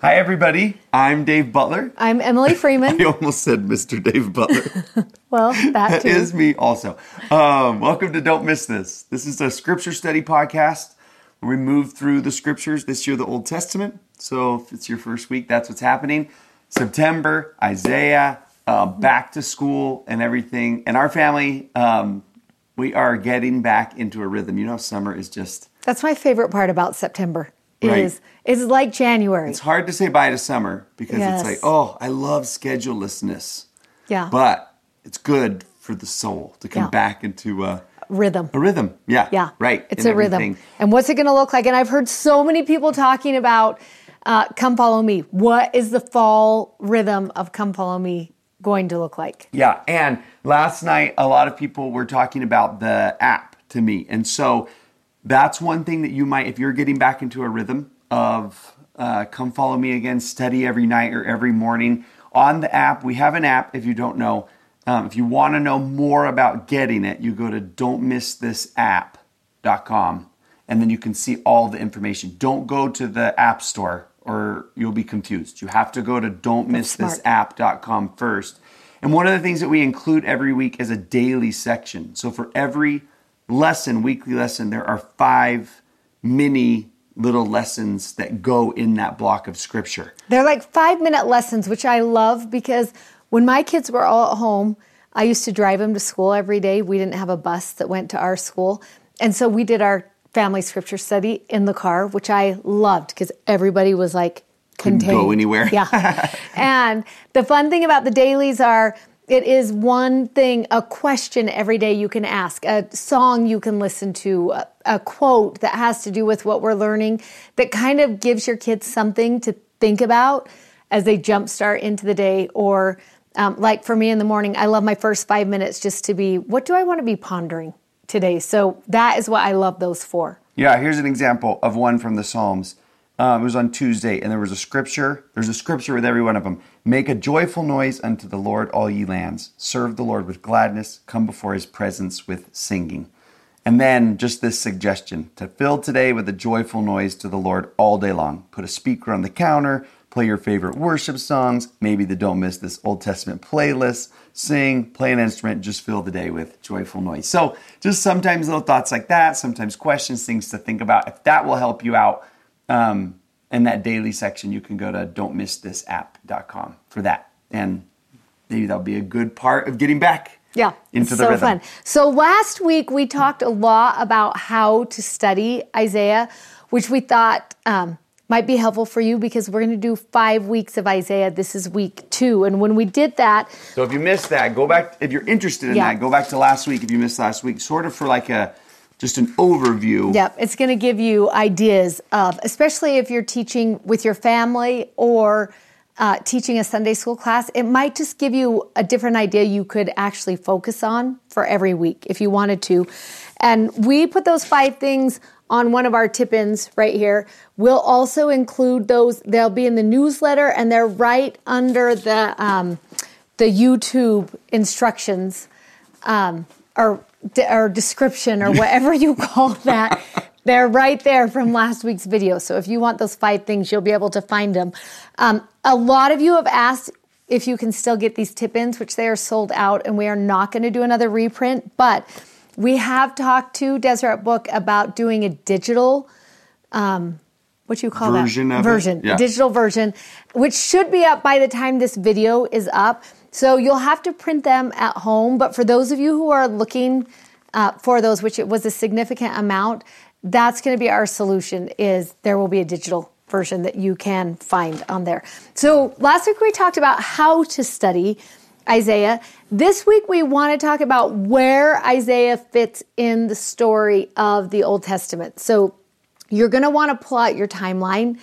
Hi, everybody. I'm Dave Butler. I'm Emily Freeman. I almost said Mr. Dave Butler. Well, that too. Is me also. Welcome to Don't Miss This. This is a scripture study podcast where we move through the scriptures. This year, the Old Testament. So if it's your first week, that's what's happening. September, Isaiah, back to school and everything. And our family, we are getting back into a rhythm. You know, summer is just... That's my favorite part about September. Right. It is. It's like January. It's hard to say bye to summer because It's like, oh, I love schedulelessness. Yeah. But it's good for the soul to come back into a rhythm. A rhythm. Yeah. Yeah. Right. It's a rhythm. And what's it going to look like? And I've heard so many people talking about Come Follow Me. What is the fall rhythm of Come Follow Me going to look like? Yeah. And last night, a lot of people were talking about the app to me. And so... that's one thing that you might, if you're getting back into a rhythm of Come Follow Me again, study every night or every morning on the app. We have an app if you don't know. If you want to know more about getting it, you go to don'tmissthisapp.com and then you can see all the information. Don't go to the app store or you'll be confused. You have to go to don'tmissthisapp.com first. And one of the things that we include every week is a daily section. So for every weekly lesson, there are 5 mini little lessons that go in that block of scripture. They're like 5-minute lessons, which I love because when my kids were all at home, I used to drive them to school every day. We didn't have a bus that went to our school. And so we did our family scripture study in the car, which I loved because everybody was like contained. Couldn't go anywhere. Yeah. And the fun thing about the dailies are... it is one thing, a question every day you can ask, a song you can listen to, a quote that has to do with what we're learning that kind of gives your kids something to think about as they jumpstart into the day. Or like for me in the morning, I love my first 5 minutes just to be, what do I want to be pondering today? So that is what I love those for. Yeah, here's an example of one from the Psalms. It was on Tuesday, and there's a scripture with every one of them. Make a joyful noise unto the Lord, all ye lands. Serve the Lord with gladness. Come before his presence with singing. And then just this suggestion, to fill today with a joyful noise to the Lord all day long. Put a speaker on the counter, play your favorite worship songs, maybe the Don't Miss This Old Testament playlist, sing, play an instrument, just fill the day with joyful noise. So just sometimes little thoughts like that, sometimes questions, things to think about. If that will help you out, in that daily section, you can go to don'tmissthisapp.com for that. And maybe that'll be a good part of getting back into the rhythm. Fun. So last week, we talked a lot about how to study Isaiah, which we thought might be helpful for you because we're going to do 5 weeks of Isaiah. This is week 2. And when we did that... so if you missed that, go back. If you're interested in that, go back to last week. If you missed last week, sort of for like a... just an overview. Yep, it's going to give you ideas of, especially if you're teaching with your family or teaching a Sunday school class, it might just give you a different idea you could actually focus on for every week if you wanted to. And we put those 5 things on one of our tip-ins right here. We'll also include those. They'll be in the newsletter, and they're right under the YouTube instructions or description or whatever you call that. They're right there from last week's video. So if you want those 5 things, you'll be able to find them. A lot of you have asked if you can still get these tip-ins, which they are sold out, and we are not going to do another reprint. But we have talked to Deseret Book about doing a digital digital version, which should be up by the time this video is up. So you'll have to print them at home. But for those of you who are looking for those, which it was a significant amount, that's going to be our solution, is there will be a digital version that you can find on there. So last week we talked about how to study Isaiah. This week we want to talk about where Isaiah fits in the story of the Old Testament. So you're going to want to pull out your timeline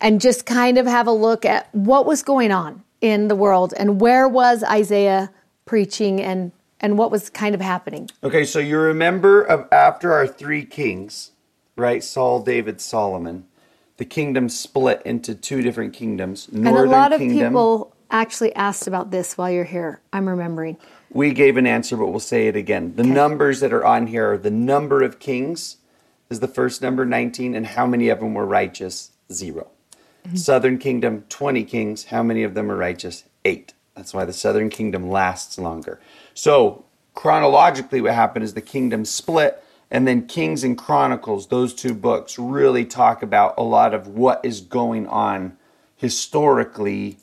and just kind of have a look at what was going on in the world, and where was Isaiah preaching and and what was kind of happening. Okay, so you remember after our three kings, right? Saul, David, Solomon, the kingdom split into two different kingdoms. Northern kingdom. And a lot of people actually asked about this while you're here. I'm remembering. We gave an answer, but we'll say it again. The numbers that are on here are the number of kings is the first number, 19, and how many of them were righteous? 0. Mm-hmm. Southern kingdom, 20 kings. How many of them are righteous? 8. That's why the southern kingdom lasts longer. So chronologically what happened is the kingdom split, and then Kings and Chronicles, those two books, really talk about a lot of what is going on historically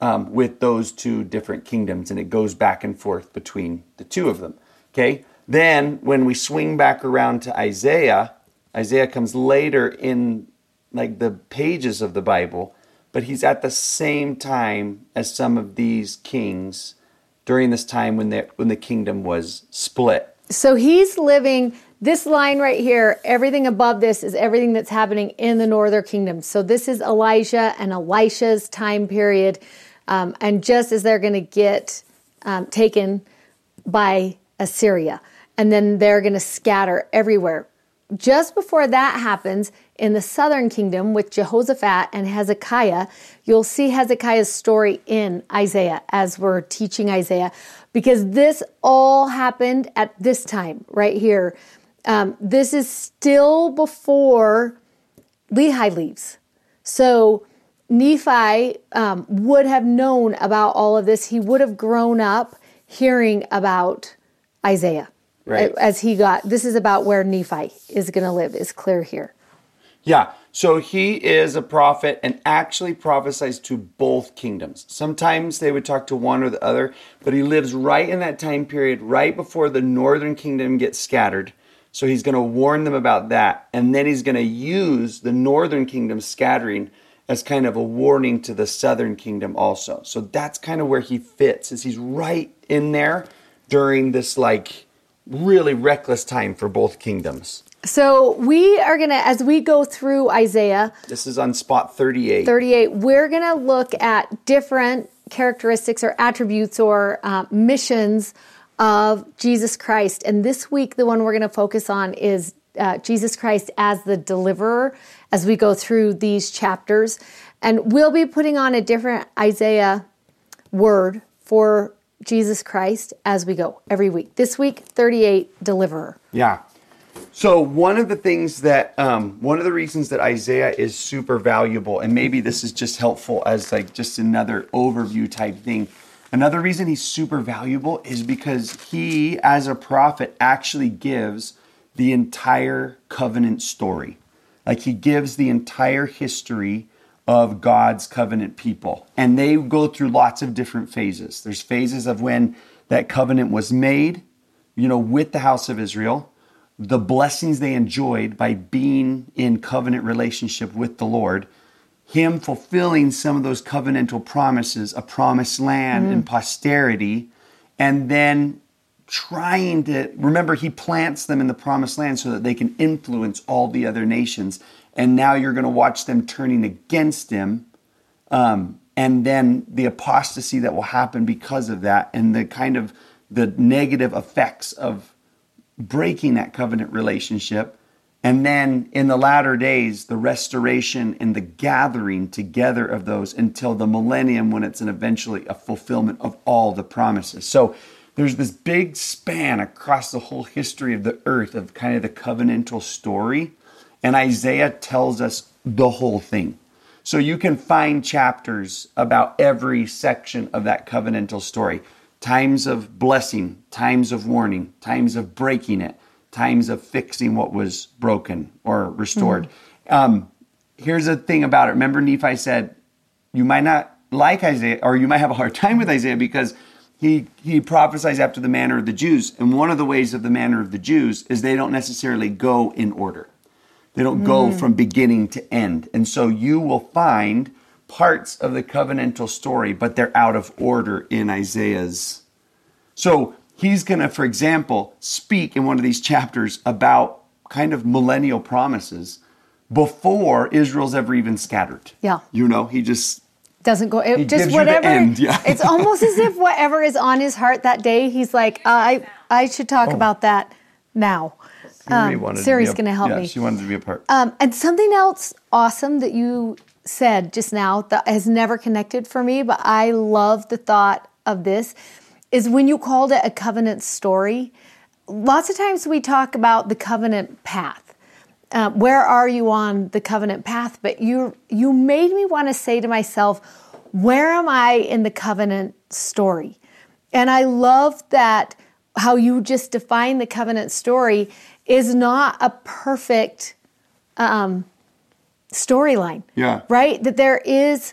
with those two different kingdoms, and it goes back and forth between the two of them, okay? Then when we swing back around to Isaiah, Isaiah comes later in like the pages of the Bible, but he's at the same time as some of these kings during this time when the kingdom was split. So he's living... This line right here, everything above this is everything that's happening in the northern kingdom. So this is Elijah and Elisha's time period. And just as they're going to get taken by Assyria. And then they're going to scatter everywhere. Just before that happens, in the southern kingdom with Jehoshaphat and Hezekiah, you'll see Hezekiah's story in Isaiah as we're teaching Isaiah. Because this all happened at this time right here. This is still before Lehi leaves. So Nephi would have known about all of this. He would have grown up hearing about Isaiah. Right. As he got, this is about where Nephi is going to live, is clear here. Yeah, so he is a prophet and actually prophesies to both kingdoms. Sometimes they would talk to one or the other, but he lives right in that time period, right before the northern kingdom gets scattered. So he's going to warn them about that. And then he's going to use the northern kingdom scattering as kind of a warning to the southern kingdom also. So that's kind of where he fits, is he's right in there during this like really reckless time for both kingdoms. So we are going to, as we go through Isaiah... This is on spot 38. 38. We're going to look at different characteristics or attributes or missions of Jesus Christ. And this week, the one we're going to focus on is Jesus Christ as the deliverer as we go through these chapters. And we'll be putting on a different Isaiah word for Jesus Christ as we go every week. This week, 38, deliverer. Yeah. So one of the things that, one of the reasons that Isaiah is super valuable, and maybe this is just helpful as like just another overview type thing. Another reason he's super valuable is because he, as a prophet, actually gives the entire covenant story. Like he gives the entire history of God's covenant people. And they go through lots of different phases. There's phases of when that covenant was made, you know, with the house of Israel, the blessings they enjoyed by being in covenant relationship with the Lord, him fulfilling some of those covenantal promises, a promised land and posterity, and then trying to, remember, he plants them in the promised land so that they can influence all the other nations. And now you're going to watch them turning against him. And then the apostasy that will happen because of that, and the kind of the negative effects of breaking that covenant relationship. And then in the latter days, the restoration and the gathering together of those until the millennium, when it's an eventually a fulfillment of all the promises. So there's this big span across the whole history of the earth of kind of the covenantal story. And Isaiah tells us the whole thing. So you can find chapters about every section of that covenantal story. Times of blessing, times of warning, times of breaking it, times of fixing what was broken or restored. Mm-hmm. Here's the thing about it. Remember, Nephi said, you might not like Isaiah, or you might have a hard time with Isaiah because he prophesies after the manner of the Jews. And one of the ways of the manner of the Jews is they don't necessarily go in order. They don't go from beginning to end. And so you will find parts of the covenantal story, but they're out of order in Isaiah's. So he's going to, for example, speak in one of these chapters about kind of millennial promises before Israel's ever even scattered. Yeah. You know, he just doesn't go. It just whatever. End, yeah. It's almost as if whatever is on his heart that day, he's like, I should talk about that now. Siri's going to help me. She wanted to be a part. And something else awesome that you said just now that has never connected for me, but I love the thought of this, is when you called it a covenant story. Lots of times we talk about the covenant path. Where are you on the covenant path? But you made me want to say to myself, where am I in the covenant story? And I love that how you just define the covenant story is not a perfect storyline, right? That there is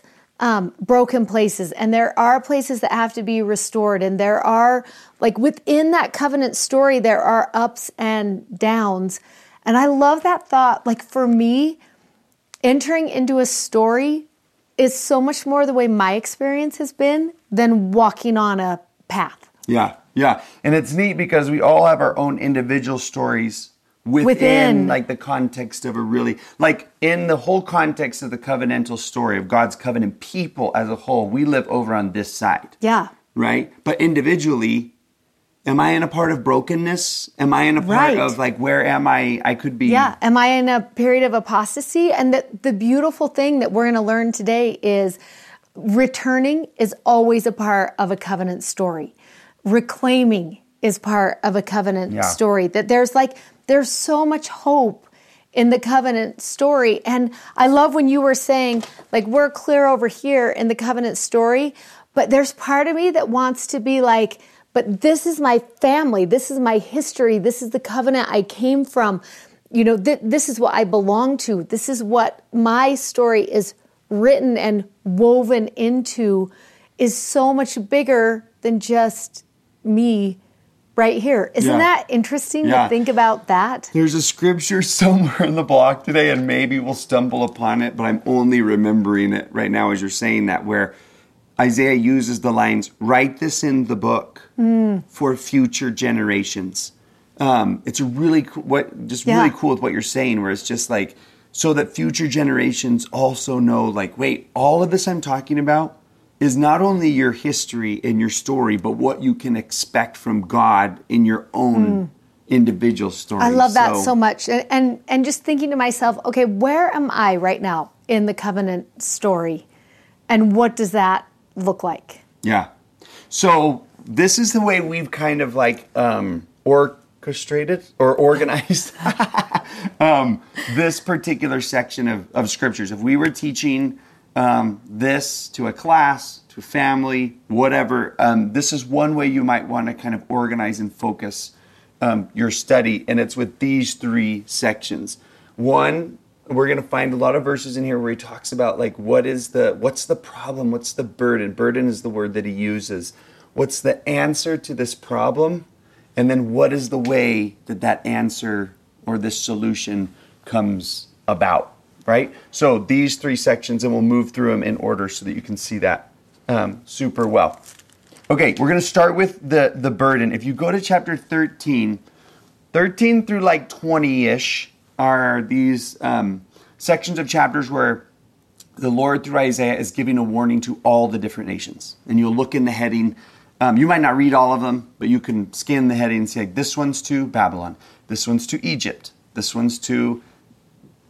broken places, and there are places that have to be restored, and there are, like, within that covenant story, there are ups and downs. And I love that thought. Like, for me, entering into a story is so much more the way my experience has been than walking on a path. Yeah. And it's neat because we all have our own individual stories within like the context of a really, like in the whole context of the covenantal story of God's covenant people as a whole, we live over on this side. Yeah. Right? But individually, am I in a part of brokenness? Am I in a part of like, where am I? I could be. Yeah. Am I in a period of apostasy? And the beautiful thing that we're going to learn today is returning is always a part of a covenant story. Reclaiming is part of a covenant story. That there's so much hope in the covenant story. And I love when you were saying, like, we're clear over here in the covenant story, but there's part of me that wants to be like, but this is my family. This is my history. This is the covenant I came from. You know, this is what I belong to. This is what my story is written and woven into, is so much bigger than just me right here. Isn't that interesting to think about that? There's a scripture somewhere in the block today, and maybe we'll stumble upon it, but I'm only remembering it right now as you're saying that, where Isaiah uses the lines, write this in the book for future generations. It's really really cool with what you're saying, where it's just like, so that future generations also know, like, wait, all of this I'm talking about is not only your history and your story, but what you can expect from God in your own individual story. I love that so much. And just thinking to myself, okay, where am I right now in the covenant story? And what does that look like? Yeah. So this is the way we've kind of like orchestrated or organized this particular section of scriptures. If we were teaching this to a class, to a family, whatever, this is one way you might want to kind of organize and focus your study, and it's with these three sections. One, we're going to find a lot of verses in here where he talks about, like, what's the problem? What's the burden? Burden is the word that he uses. What's the answer to this problem? And then what is the way that answer or this solution comes about? Right? So these three sections, and we'll move through them in order so that you can see that super well. Okay, we're going to start with the burden. If you go to chapter 13 through like 20-ish are these sections of chapters where the Lord through Isaiah is giving a warning to all the different nations. And you'll look in the heading. You might not read all of them, but you can scan the heading and see, like, this one's to Babylon. This one's to Egypt. This one's to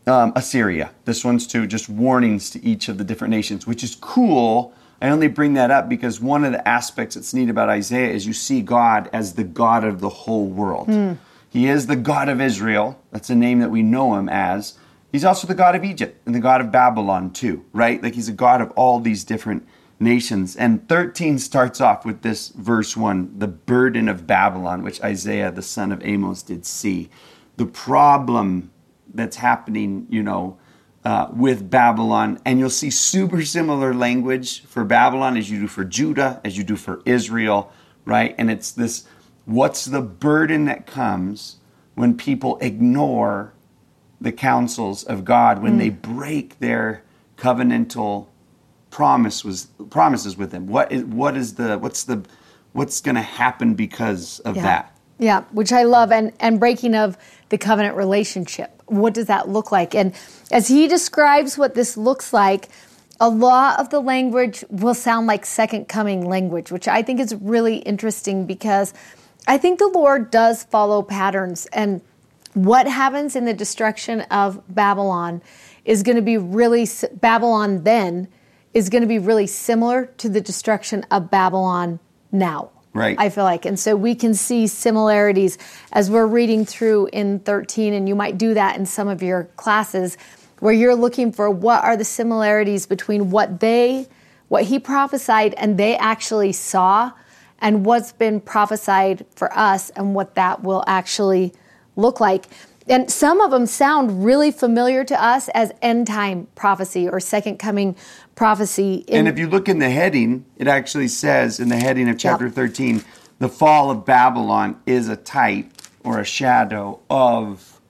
Assyria. This one's to just warnings to each of the different nations, which is cool. I only bring that up because one of the aspects that's neat about Isaiah is you see God as the God of the whole world. He is the God of Israel. That's a name that we know him as. He's also the God of Egypt and the God of Babylon too, right? Like, he's a God of all these different nations. And 13 starts off with this verse 1, the burden of Babylon, which Isaiah, the son of Amos, did see. The problem that's happening, with Babylon. And you'll see super similar language for Babylon as you do for Judah, as you do for Israel, right? And it's this, what's the burden that comes when people ignore the counsels of God, when they break their covenantal promises with him? What's going to happen because of that? Yeah, which I love, and breaking of the covenant relationship. What does that look like? And as he describes what this looks like, a lot of the language will sound like second coming language, which I think is really interesting because I think the Lord does follow patterns. And what happens in the destruction of Babylon is going to be really, Babylon then is going to be really similar to the destruction of Babylon now. Right. I feel like. And so we can see similarities as we're reading through in 13, and you might do that in some of your classes where you're looking for what are the similarities between what he prophesied and they actually saw, and what's been prophesied for us and what that will actually look like. And some of them sound really familiar to us as end time prophecy or second coming prophecy. And if you look in the heading, it actually says in the heading of chapter 13, the fall of Babylon is a type or a shadow of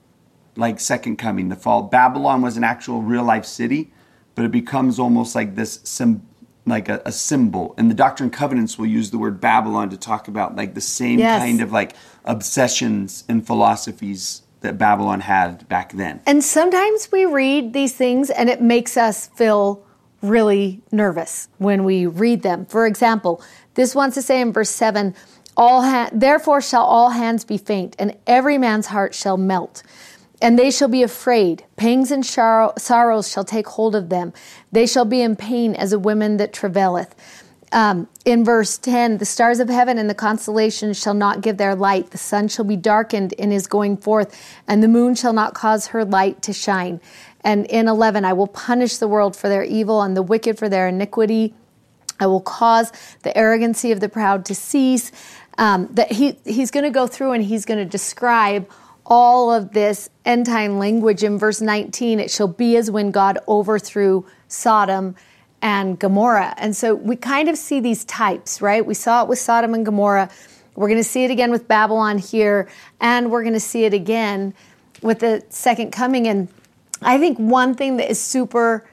like second coming. The fall. Babylon was an actual real life city, but it becomes almost like this a symbol. And the Doctrine and Covenants will use the word Babylon to talk about like the same kind of like obsessions and philosophies that Babylon had back then. And sometimes we read these things and it makes us feel really nervous when we read them. For example, this wants to say in verse 7, therefore shall all hands be faint, and every man's heart shall melt. And they shall be afraid. Pangs and sorrows shall take hold of them. They shall be in pain as a woman that travaileth. In verse 10, the stars of heaven and the constellations shall not give their light. The sun shall be darkened in his going forth, and the moon shall not cause her light to shine. And in 11, I will punish the world for their evil and the wicked for their iniquity. I will cause the arrogancy of the proud to cease. That he's going to go through and he's going to describe all of this end time language. In verse 19, it shall be as when God overthrew Sodom and Gomorrah. And so we kind of see these types, right? We saw it with Sodom and Gomorrah. We're going to see it again with Babylon here, and we're going to see it again with the second coming. And I think one thing that is super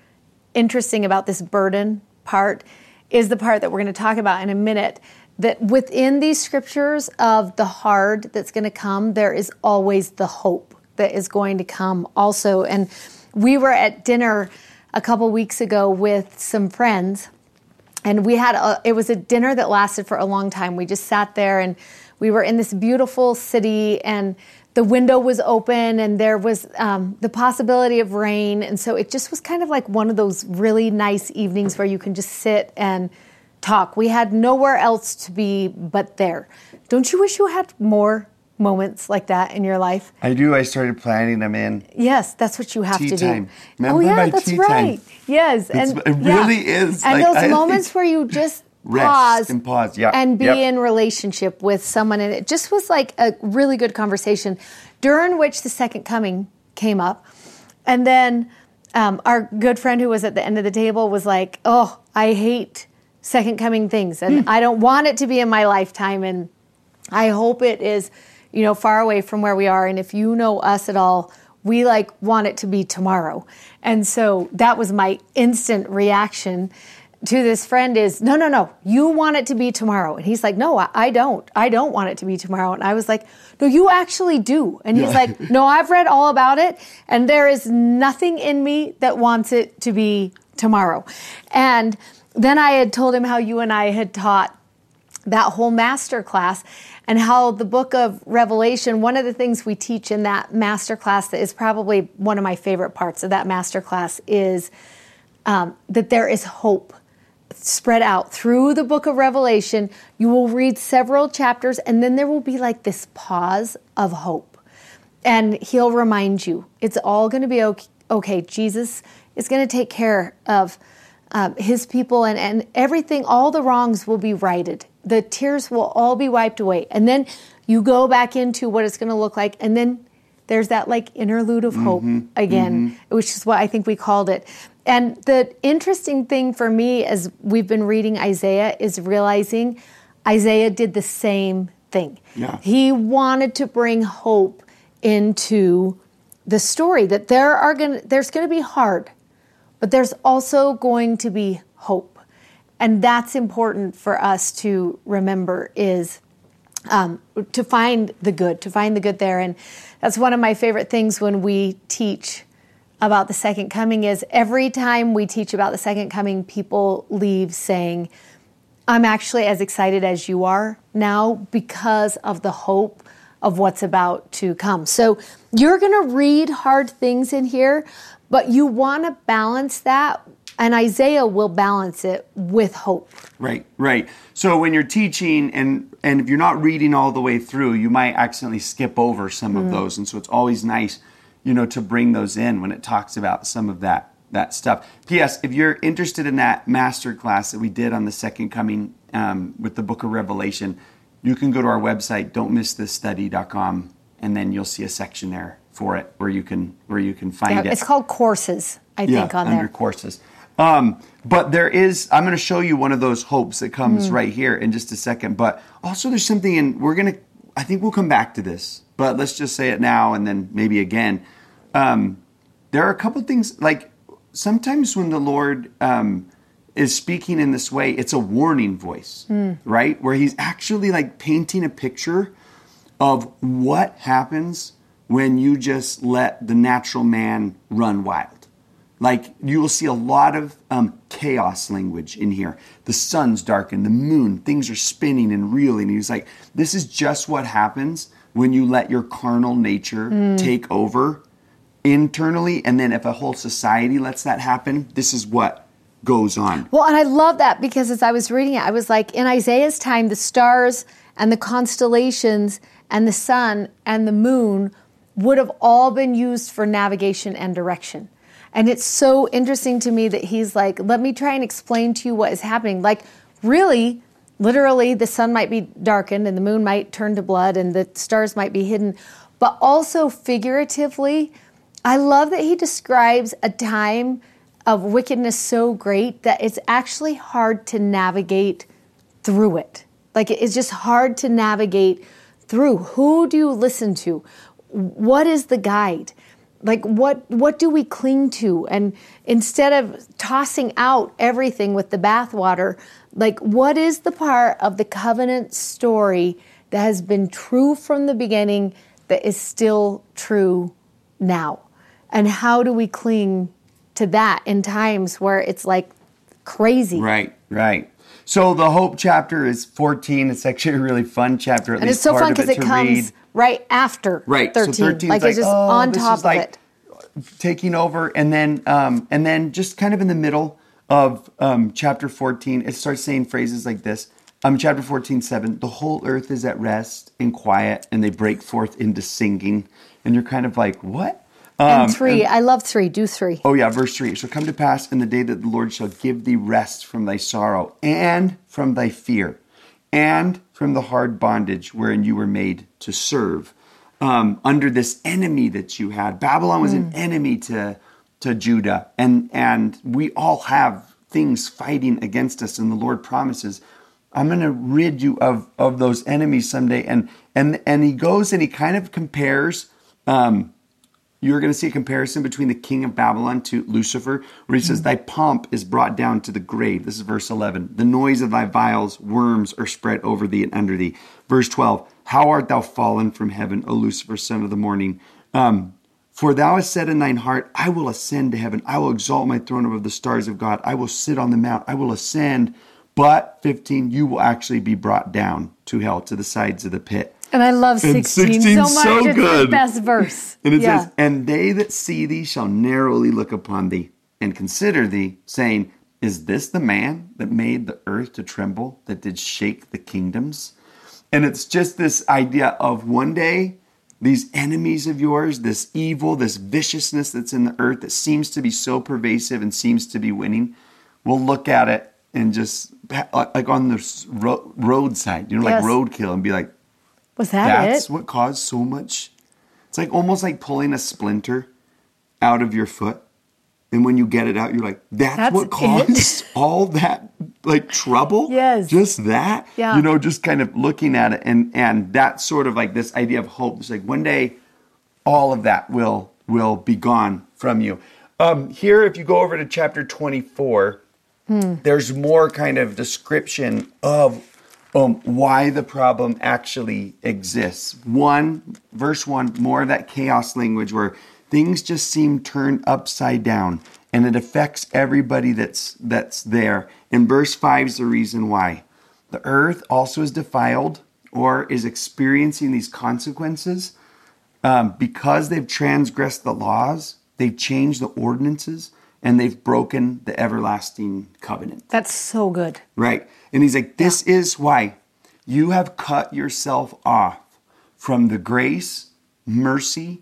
interesting about this burden part is the part that we're going to talk about in a minute, that within these scriptures of the hard that's going to come, there is always the hope that is going to come also. And we were at dinner a couple weeks ago with some friends, and we had it was a dinner that lasted for a long time. We just sat there, and we were in this beautiful city, and the window was open, and there was the possibility of rain, and so it just was kind of like one of those really nice evenings where you can just sit and talk. We had nowhere else to be but there. Don't you wish you had more moments like that in your life? I do. I started planning them in. Yes, that's what you have to do. Remember that's tea right. Time. Yes. It really is. And like, those moments where you just pause and be in relationship with someone. And it just was like a really good conversation, during which the second coming came up. And then our good friend who was at the end of the table was like, oh, I hate second coming things, and I don't want it to be in my lifetime, and I hope it is, you know, far away from where we are. And if you know us at all, we like want it to be tomorrow. And so that was my instant reaction to this friend is, no, you want it to be tomorrow. And he's like, no, I don't want it to be tomorrow. And I was like, no, you actually do. And he's like, no, I've read all about it, and there is nothing in me that wants it to be tomorrow. And then I had told him how you and I had taught that whole master class, and how the book of Revelation, one of the things we teach in that master class that is probably one of my favorite parts of that master class is that there is hope spread out through the book of Revelation. You will read several chapters, and then there will be like this pause of hope. And he'll remind you, it's all going to be okay. Jesus is going to take care of his people, and everything, all the wrongs will be righted. The tears will all be wiped away. And then you go back into what it's going to look like. And then there's that like interlude of hope again, which is what I think we called it. And the interesting thing for me as we've been reading Isaiah is realizing Isaiah did the same thing. Yeah. He wanted to bring hope into the story, that there's going to be hard, but there's also going to be hope. And that's important for us to remember, is to find the good there. And that's one of my favorite things when we teach about the second coming is every time we teach about the second coming, people leave saying, I'm actually as excited as you are now because of the hope of what's about to come. So you're going to read hard things in here, but you want to balance that, and Isaiah will balance it with hope. Right. So when you're teaching, and if you're not reading all the way through, you might accidentally skip over some of those. And so it's always nice, to bring those in when it talks about some of that stuff. P.S. If you're interested in that masterclass that we did on the second coming with the book of Revelation, you can go to our website, don'tmissthisstudy.com, and then you'll see a section there for it where you can find it. It's called courses, I think, on there. Under courses. But there is, I'm going to show you one of those hopes that comes right here in just a second. But also there's something I think we'll come back to this, but let's just say it now and then maybe again. There are a couple things, like sometimes when the Lord is speaking in this way, it's a warning voice, right? Where he's actually like painting a picture of what happens when you just let the natural man run wild. Like, you will see a lot of chaos language in here. The sun's darkened, the moon, things are spinning and reeling. He's like, this is just what happens when you let your carnal nature take over internally. And then if a whole society lets that happen, this is what goes on. Well, and I love that, because as I was reading it, I was like, in Isaiah's time, the stars and the constellations and the sun and the moon would have all been used for navigation and direction. And it's so interesting to me that he's like, let me try and explain to you what is happening. Like, really, literally, the sun might be darkened and the moon might turn to blood and the stars might be hidden. But also figuratively, I love that he describes a time of wickedness so great that it's actually hard to navigate through it. Like, it's just hard to navigate through. Who do you listen to? What is the guide? Like, what do we cling to? And instead of tossing out everything with the bathwater, like, what is the part of the covenant story that has been true from the beginning that is still true now? And how do we cling to that in times where it's, like, crazy? Right. So the Hope chapter is 14. It's actually a really fun chapter. And it's so fun because it comes right after 13. So 13 is just on top of it. Taking over. And then just kind of in the middle of chapter 14, it starts saying phrases like this. Chapter 14, 7, the whole earth is at rest and quiet, and they break forth into singing. And you're kind of like, what? And 3, I love 3, do 3. Oh yeah, verse 3. It shall come to pass in the day that the Lord shall give thee rest from thy sorrow and from thy fear and from the hard bondage wherein you were made to serve under this enemy that you had. Babylon was an enemy to Judah, and we all have things fighting against us, and the Lord promises, I'm going to rid you of those enemies someday. And he goes and he kind of compares... You're going to see a comparison between the king of Babylon to Lucifer, where he says, thy pomp is brought down to the grave. This is verse 11. The noise of thy vials, worms are spread over thee and under thee. Verse 12, how art thou fallen from heaven, O Lucifer, son of the morning? For thou hast said in thine heart, I will ascend to heaven. I will exalt my throne above the stars of God. I will sit on the mount. I will ascend. But 15, you will actually be brought down to hell, to the sides of the pit. And I love 16 so much. So it's the best verse. And it says, and they that see thee shall narrowly look upon thee and consider thee, saying, is this the man that made the earth to tremble, that did shake the kingdoms? And it's just this idea of one day, these enemies of yours, this evil, this viciousness that's in the earth that seems to be so pervasive and seems to be winning, we'll look at it and just like on the roadside, like roadkill, and be like, was that it? That's what caused so much. It's like almost like pulling a splinter out of your foot. And when you get it out, you're like, that's what caused all that like trouble? Yes. Just that? Yeah. Just kind of looking at it. And that's sort of like this idea of hope. It's like one day all of that will be gone from you. Here, if you go over to chapter 24, there's more kind of description of why the problem actually exists. Verse 1, more of that chaos language where things just seem turned upside down, and it affects everybody that's there. And verse 5 is the reason why. The earth also is defiled, or is experiencing these consequences, because they've transgressed the laws, they've changed the ordinances, and they've broken the everlasting covenant. That's so good. Right. And he's like, this is why you have cut yourself off from the grace, mercy,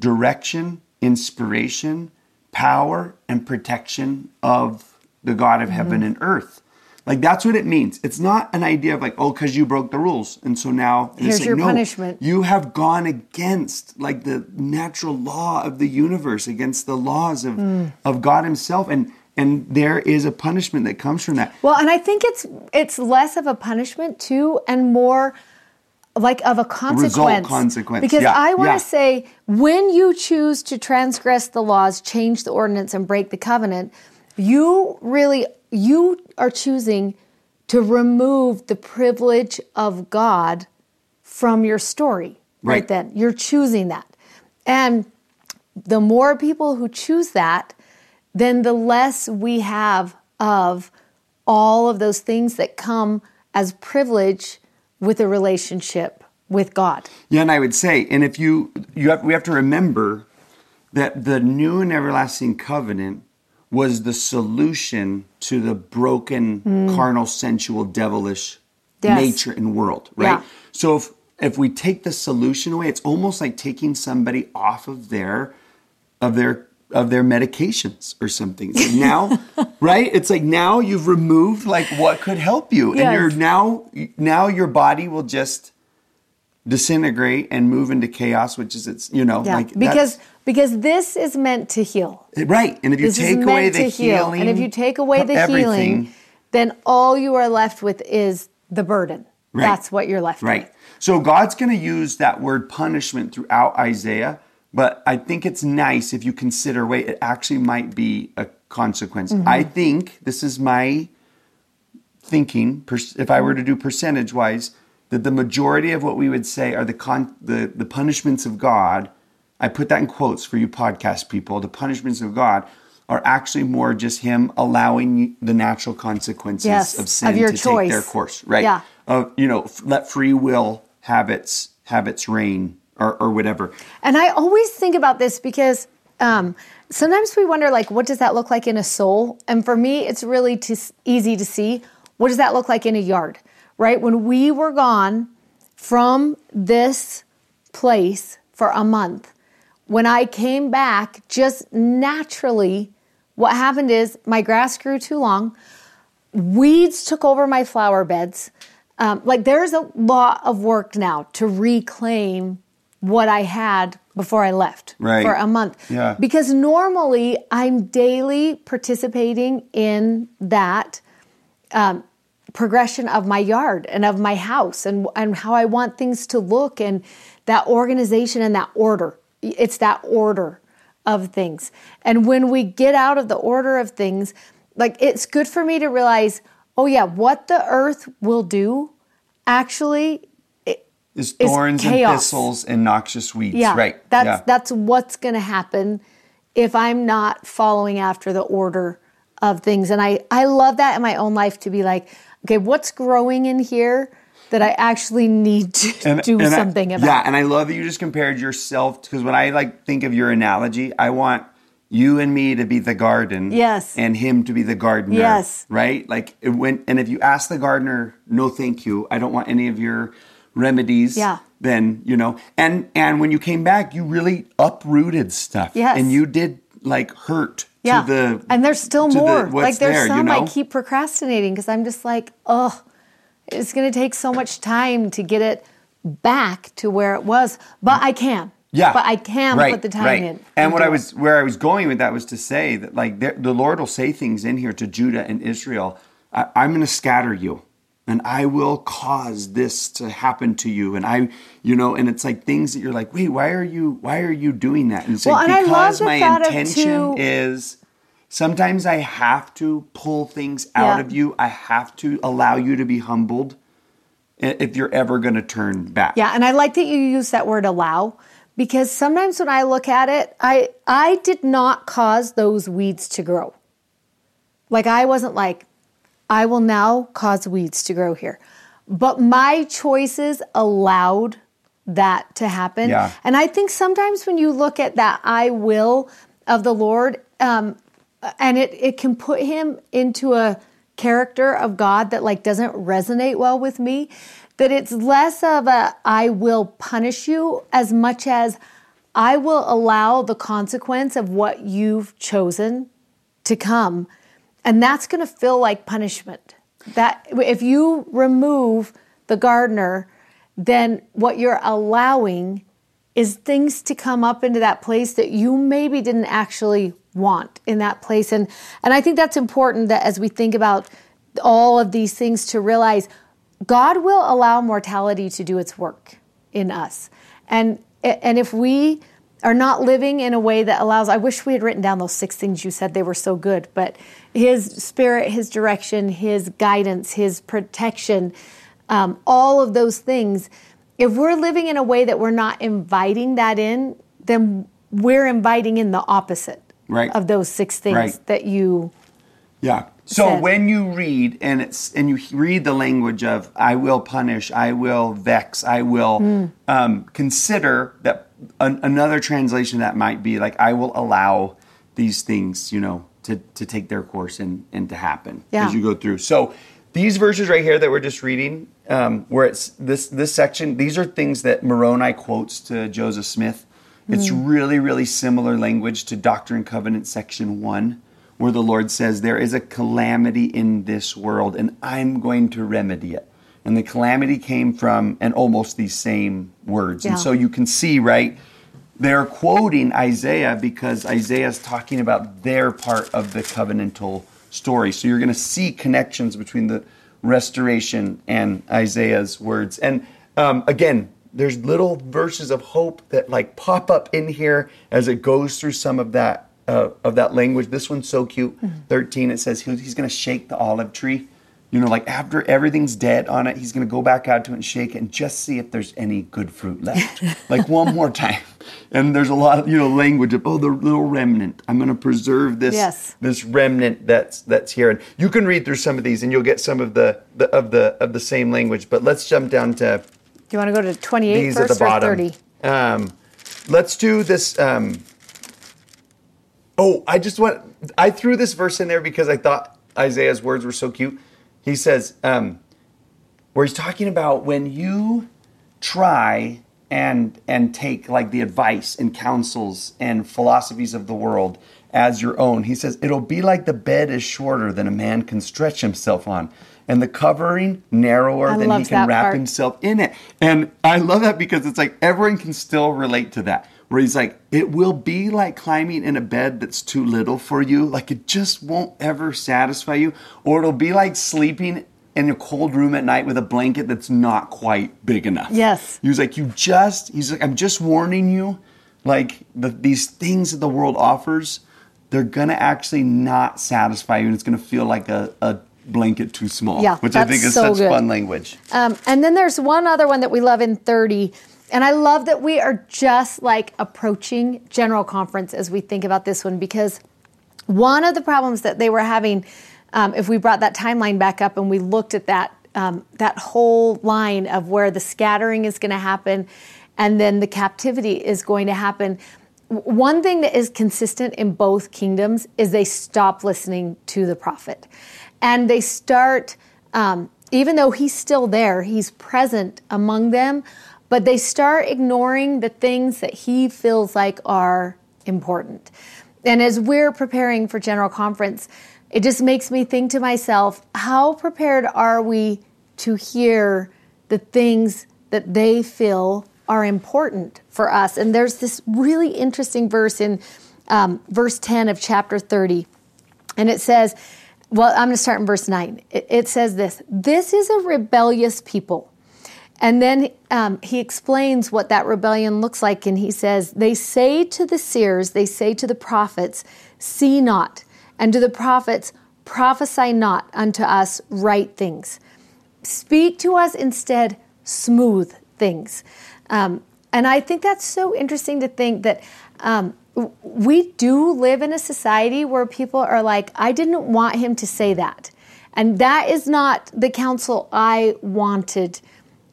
direction, inspiration, power, and protection of the God of heaven and earth. Like, that's what it means. It's not an idea of like, oh, because you broke the rules, and so now here's your punishment. You have gone against like the natural law of the universe, against the laws of God himself, and there is a punishment that comes from that. Well, and I think it's less of a punishment too, and more like of a consequence. Result consequence. Because I want to say, when you choose to transgress the laws, change the ordinance, and break the covenant, you are choosing to remove the privilege of God from your story. Right then. You're choosing that. And the more people who choose that, then the less we have of all of those things that come as privilege with a relationship with God. Yeah, and I would say, and if we have to remember that the new and everlasting covenant was the solution to the broken, carnal, sensual, devilish nature and world, right? Yeah. So if we take the solution away, it's almost like taking somebody off of their medications or something. It's like now, right? It's like now you've removed like what could help you, and you're now your body will just disintegrate and move into chaos, which is because this is meant to heal. Right. And if you take away the healing, then all you are left with is the burden. Right. That's what you're left with. Right. So God's going to use that word punishment throughout Isaiah, but I think it's nice if you consider, wait, it actually might be a consequence. Mm-hmm. I think, this is my thinking, if I were to do percentage-wise, that the majority of what we would say are the punishments of God. I put that in quotes for you podcast people. The punishments of God are actually more just him allowing the natural consequences of sin take their course, right? Yeah. Let free will have its reign or whatever. And I always think about this because sometimes we wonder, like, what does that look like in a soul? And for me, it's really easy to see. What does that look like in a yard, right? When we were gone from this place for a month, when I came back, just naturally, what happened is my grass grew too long. Weeds took over my flower beds. There's a lot of work now to reclaim what I had before I left for a month. Yeah. Because normally, I'm daily participating in that progression of my yard and of my house and how I want things to look and that organization and that order. It's that order of things. And when we get out of the order of things, like, it's good for me to realize, oh yeah, what the earth will do actually is thorns chaos. And thistles and noxious weeds. Yeah, right. That's what's going to happen if I'm not following after the order of things. And I love that in my own life to be like, okay, what's growing in here that I actually need to do something about. Yeah, and I love that you just compared yourself, because when I think of your analogy, I want you and me to be the garden and him to be the gardener, right? And if you ask the gardener, no thank you, I don't want any of your remedies, then, and when you came back, you really uprooted stuff and you did hurt to the... And there's still more. I keep procrastinating because I'm just like, ugh. It's going to take so much time to get it back to where it was, but I can. Yeah. But I can put the time in. And where I was going with that was to say that the Lord will say things in here to Judah and Israel. I'm going to scatter you, and I will cause this to happen to you. And and it's like things that you're like, wait, why are you doing that? And it's because my intention is... Sometimes I have to pull things out of you. I have to allow you to be humbled if you're ever going to turn back. Yeah, and I like that you use that word allow, because sometimes when I look at it, I did not cause those weeds to grow. Like, I wasn't like, I will now cause weeds to grow here. But my choices allowed that to happen. Yeah. And I think sometimes when you look at that I will of the Lord, and it can put him into a character of God that like doesn't resonate well with me, that it's less of a I will punish you as much as I will allow the consequence of what you've chosen to come. And that's going to feel like punishment. That if you remove the gardener, then what you're allowing is things to come up into that place that you maybe didn't actually want in that place. And I think that's important, that as we think about all of these things, to realize God will allow mortality to do its work in us. And if we are not living in a way that allows, I wish we had written down those 6 things you said, they were so good, but his spirit, his direction, his guidance, his protection, all of those things. If we're living in a way that we're not inviting that in, then we're inviting in the opposite of those 6 things that you said. When you read, and you read the language of, I will punish, I will vex, I will consider that another translation that might be like, I will allow these things, to take their course and to happen as you go through. So these verses right here that we're just reading, where it's this section, these are things that Moroni quotes to Joseph Smith. It's really, really similar language to Doctrine and Covenants section 1, where the Lord says, there is a calamity in this world, and I'm going to remedy it. And the calamity came from almost these same words. Yeah. And so you can see, right, they're quoting Isaiah because Isaiah's talking about their part of the covenantal story. So you're going to see connections between the restoration and Isaiah's words. And again, there's little verses of hope that like pop up in here as it goes through some of that language. This one's so cute. 13, it says he's going to shake the olive tree. Like after everything's dead on it, he's going to go back out to it and shake it and just see if there's any good fruit left. Like one more time. And there's a lot of, language of, the little remnant. I'm going to preserve this remnant that's here. And you can read through some of these and you'll get some of the same language. But let's jump down to... Do you want to go to 28 these first at the bottom. Or 30? Let's do this... I threw this verse in there because I thought Isaiah's words were so cute. He says, where he's talking about when you try and take like the advice and counsels and philosophies of the world as your own, he says, it'll be like the bed is shorter than a man can stretch himself on, and the covering narrower than he can wrap himself in it. And I love that because it's like everyone can still relate to that. Where he's like, it will be like climbing in a bed that's too little for you. Like it just won't ever satisfy you. Or it'll be like sleeping in a cold room at night with a blanket that's not quite big enough. Yes. He was like, I'm just warning you. Like these things that the world offers, they're going to actually not satisfy you. And it's going to feel like a blanket too small. Yeah, which I think is so such fun language. And then there's one other one that we love in 30. And I love that we are just like approaching General Conference as we think about this one, because one of the problems that they were having, if we brought that timeline back up and we looked at that whole line of where the scattering is going to happen and then the captivity is going to happen, one thing that is consistent in both kingdoms is they stop listening to the prophet. And they start, even though he's still there, he's present among them, but they start ignoring the things that he feels like are important. And as we're preparing for General Conference, it just makes me think to myself, how prepared are we to hear the things that they feel are important for us? And there's this really interesting verse in verse 10 of chapter 30. And it says, I'm going to start in verse 9. It says this is a rebellious people. And then he explains what that rebellion looks like, and he says, they say to the seers, they say to the prophets, see not, and to the prophets, prophesy not unto us right things. Speak to us instead smooth things. And I think that's so interesting to think that we do live in a society where people are like, I didn't want him to say that. And that is not the counsel I wanted.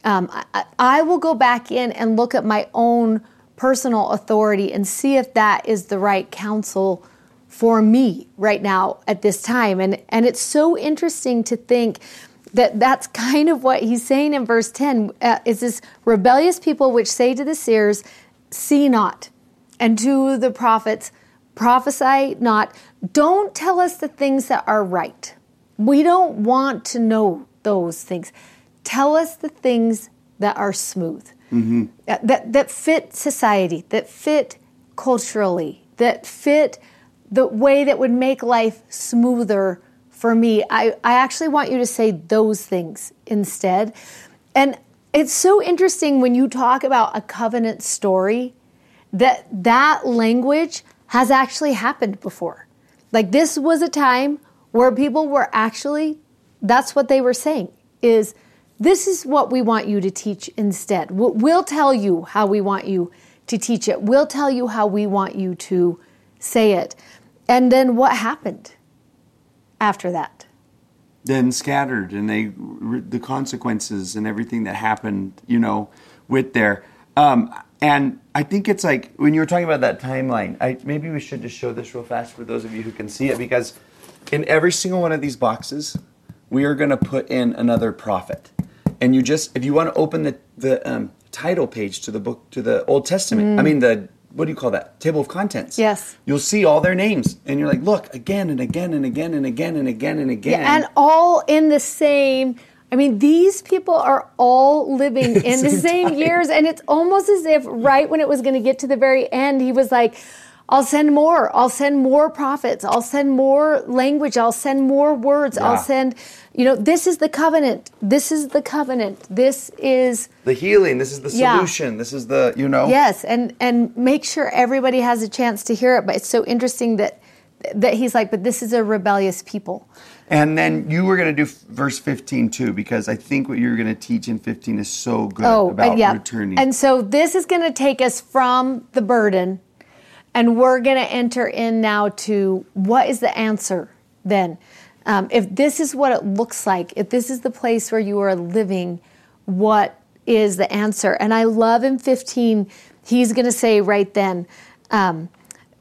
I will go back in and look at my own personal authority and see if that is the right counsel for me right now at this time. And it's so interesting to think that that's kind of what he's saying in verse 10, is this rebellious people which say to the seers, see not, and to the prophets, prophesy not. Don't tell us the things that are right. We don't want to know those things. Tell us the things that are smooth, mm-hmm. that fit society, that fit culturally, that fit the way that would make life smoother for me. I actually want you to say those things instead. And it's so interesting when you talk about a covenant story that language has actually happened before. Like, this was a time where people were actually, that's what they were saying, is this is what we want you to teach instead. We'll tell you how we want you to teach it. We'll tell you how we want you to say it. And then what happened after that? Then scattered, and the consequences and everything that happened, with there. And I think it's like, when you were talking about that timeline, maybe we should just show this real fast for those of you who can see it, because in every single one of these boxes, we are going to put in another prophet. And you just, if you want to open the title page to the book, to the Old Testament, what do you call that? Table of contents. Yes. You'll see all their names. And you're like, look, again and again and again and again and again and again. Yeah, and all in the same, these people are all living in the same years. And it's almost as if right when it was going to get to the very end, he was like, I'll send more prophets. I'll send more language. I'll send more words. Yeah. I'll send, this is the covenant. This is the covenant. This is the healing. This is the solution. Yeah. This is the, Yes, and make sure everybody has a chance to hear it. But it's so interesting that he's like, but this is a rebellious people. And then you were going to do verse 15 too, because I think what you're going to teach in 15 is so good about returning. And so this is going to take us from the burden. And we're going to enter in now to what is the answer then? If this is what it looks like, if this is the place where you are living, what is the answer? And I love in 15, he's going to say right then,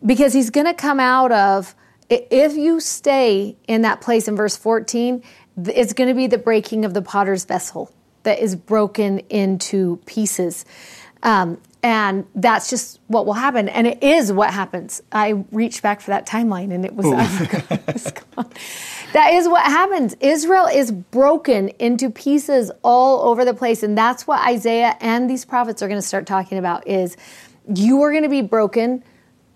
because he's going to come out of, if you stay in that place in verse 14, it's going to be the breaking of the potter's vessel that is broken into pieces. And that's just what will happen. And it is what happens. I reached back for that timeline and it was gone. That is what happens. Israel is broken into pieces all over the place. And that's what Isaiah and these prophets are going to start talking about, is you are going to be broken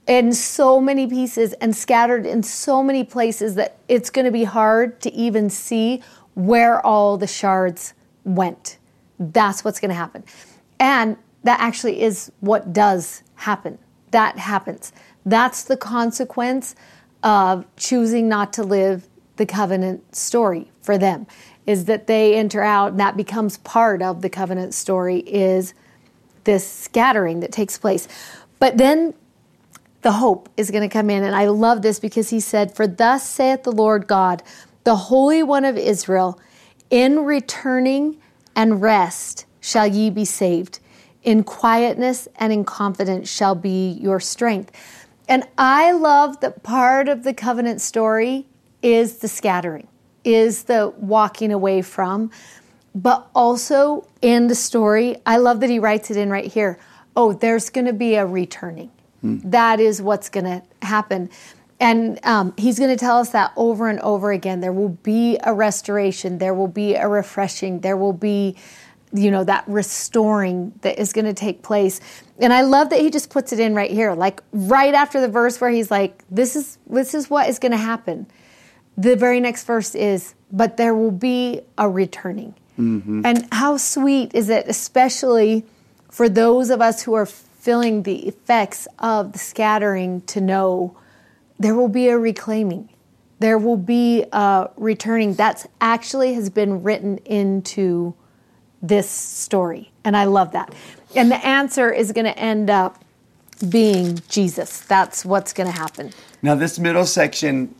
in so many pieces and scattered in so many places that it's going to be hard to even see where all the shards went. That's what's going to happen. And that actually is what does happen. That happens. That's the consequence of choosing not to live the covenant story for them, is that they enter out, and that becomes part of the covenant story, is this scattering that takes place. But then the hope is going to come in, and I love this because he said, "For thus saith the Lord God, the Holy One of Israel, in returning and rest shall ye be saved. In quietness and in confidence shall be your strength." And I love that part of the covenant story is the scattering, is the walking away from. But also in the story, I love that he writes it in right here. Oh, there's going to be a returning. That is what's going to happen. And he's going to tell us that over and over again. There will be a restoration. There will be a refreshing. There will be that restoring that is going to take place. And I love that he just puts it in right here, like right after the verse where he's like, this is what is going to happen. The very next verse is, but there will be a returning. Mm-hmm. And how sweet is it, especially for those of us who are feeling the effects of the scattering, to know there will be a reclaiming. There will be a returning. That's actually has been written into this story. And I love that. And the answer is going to end up being Jesus. That's what's going to happen. Now, this middle section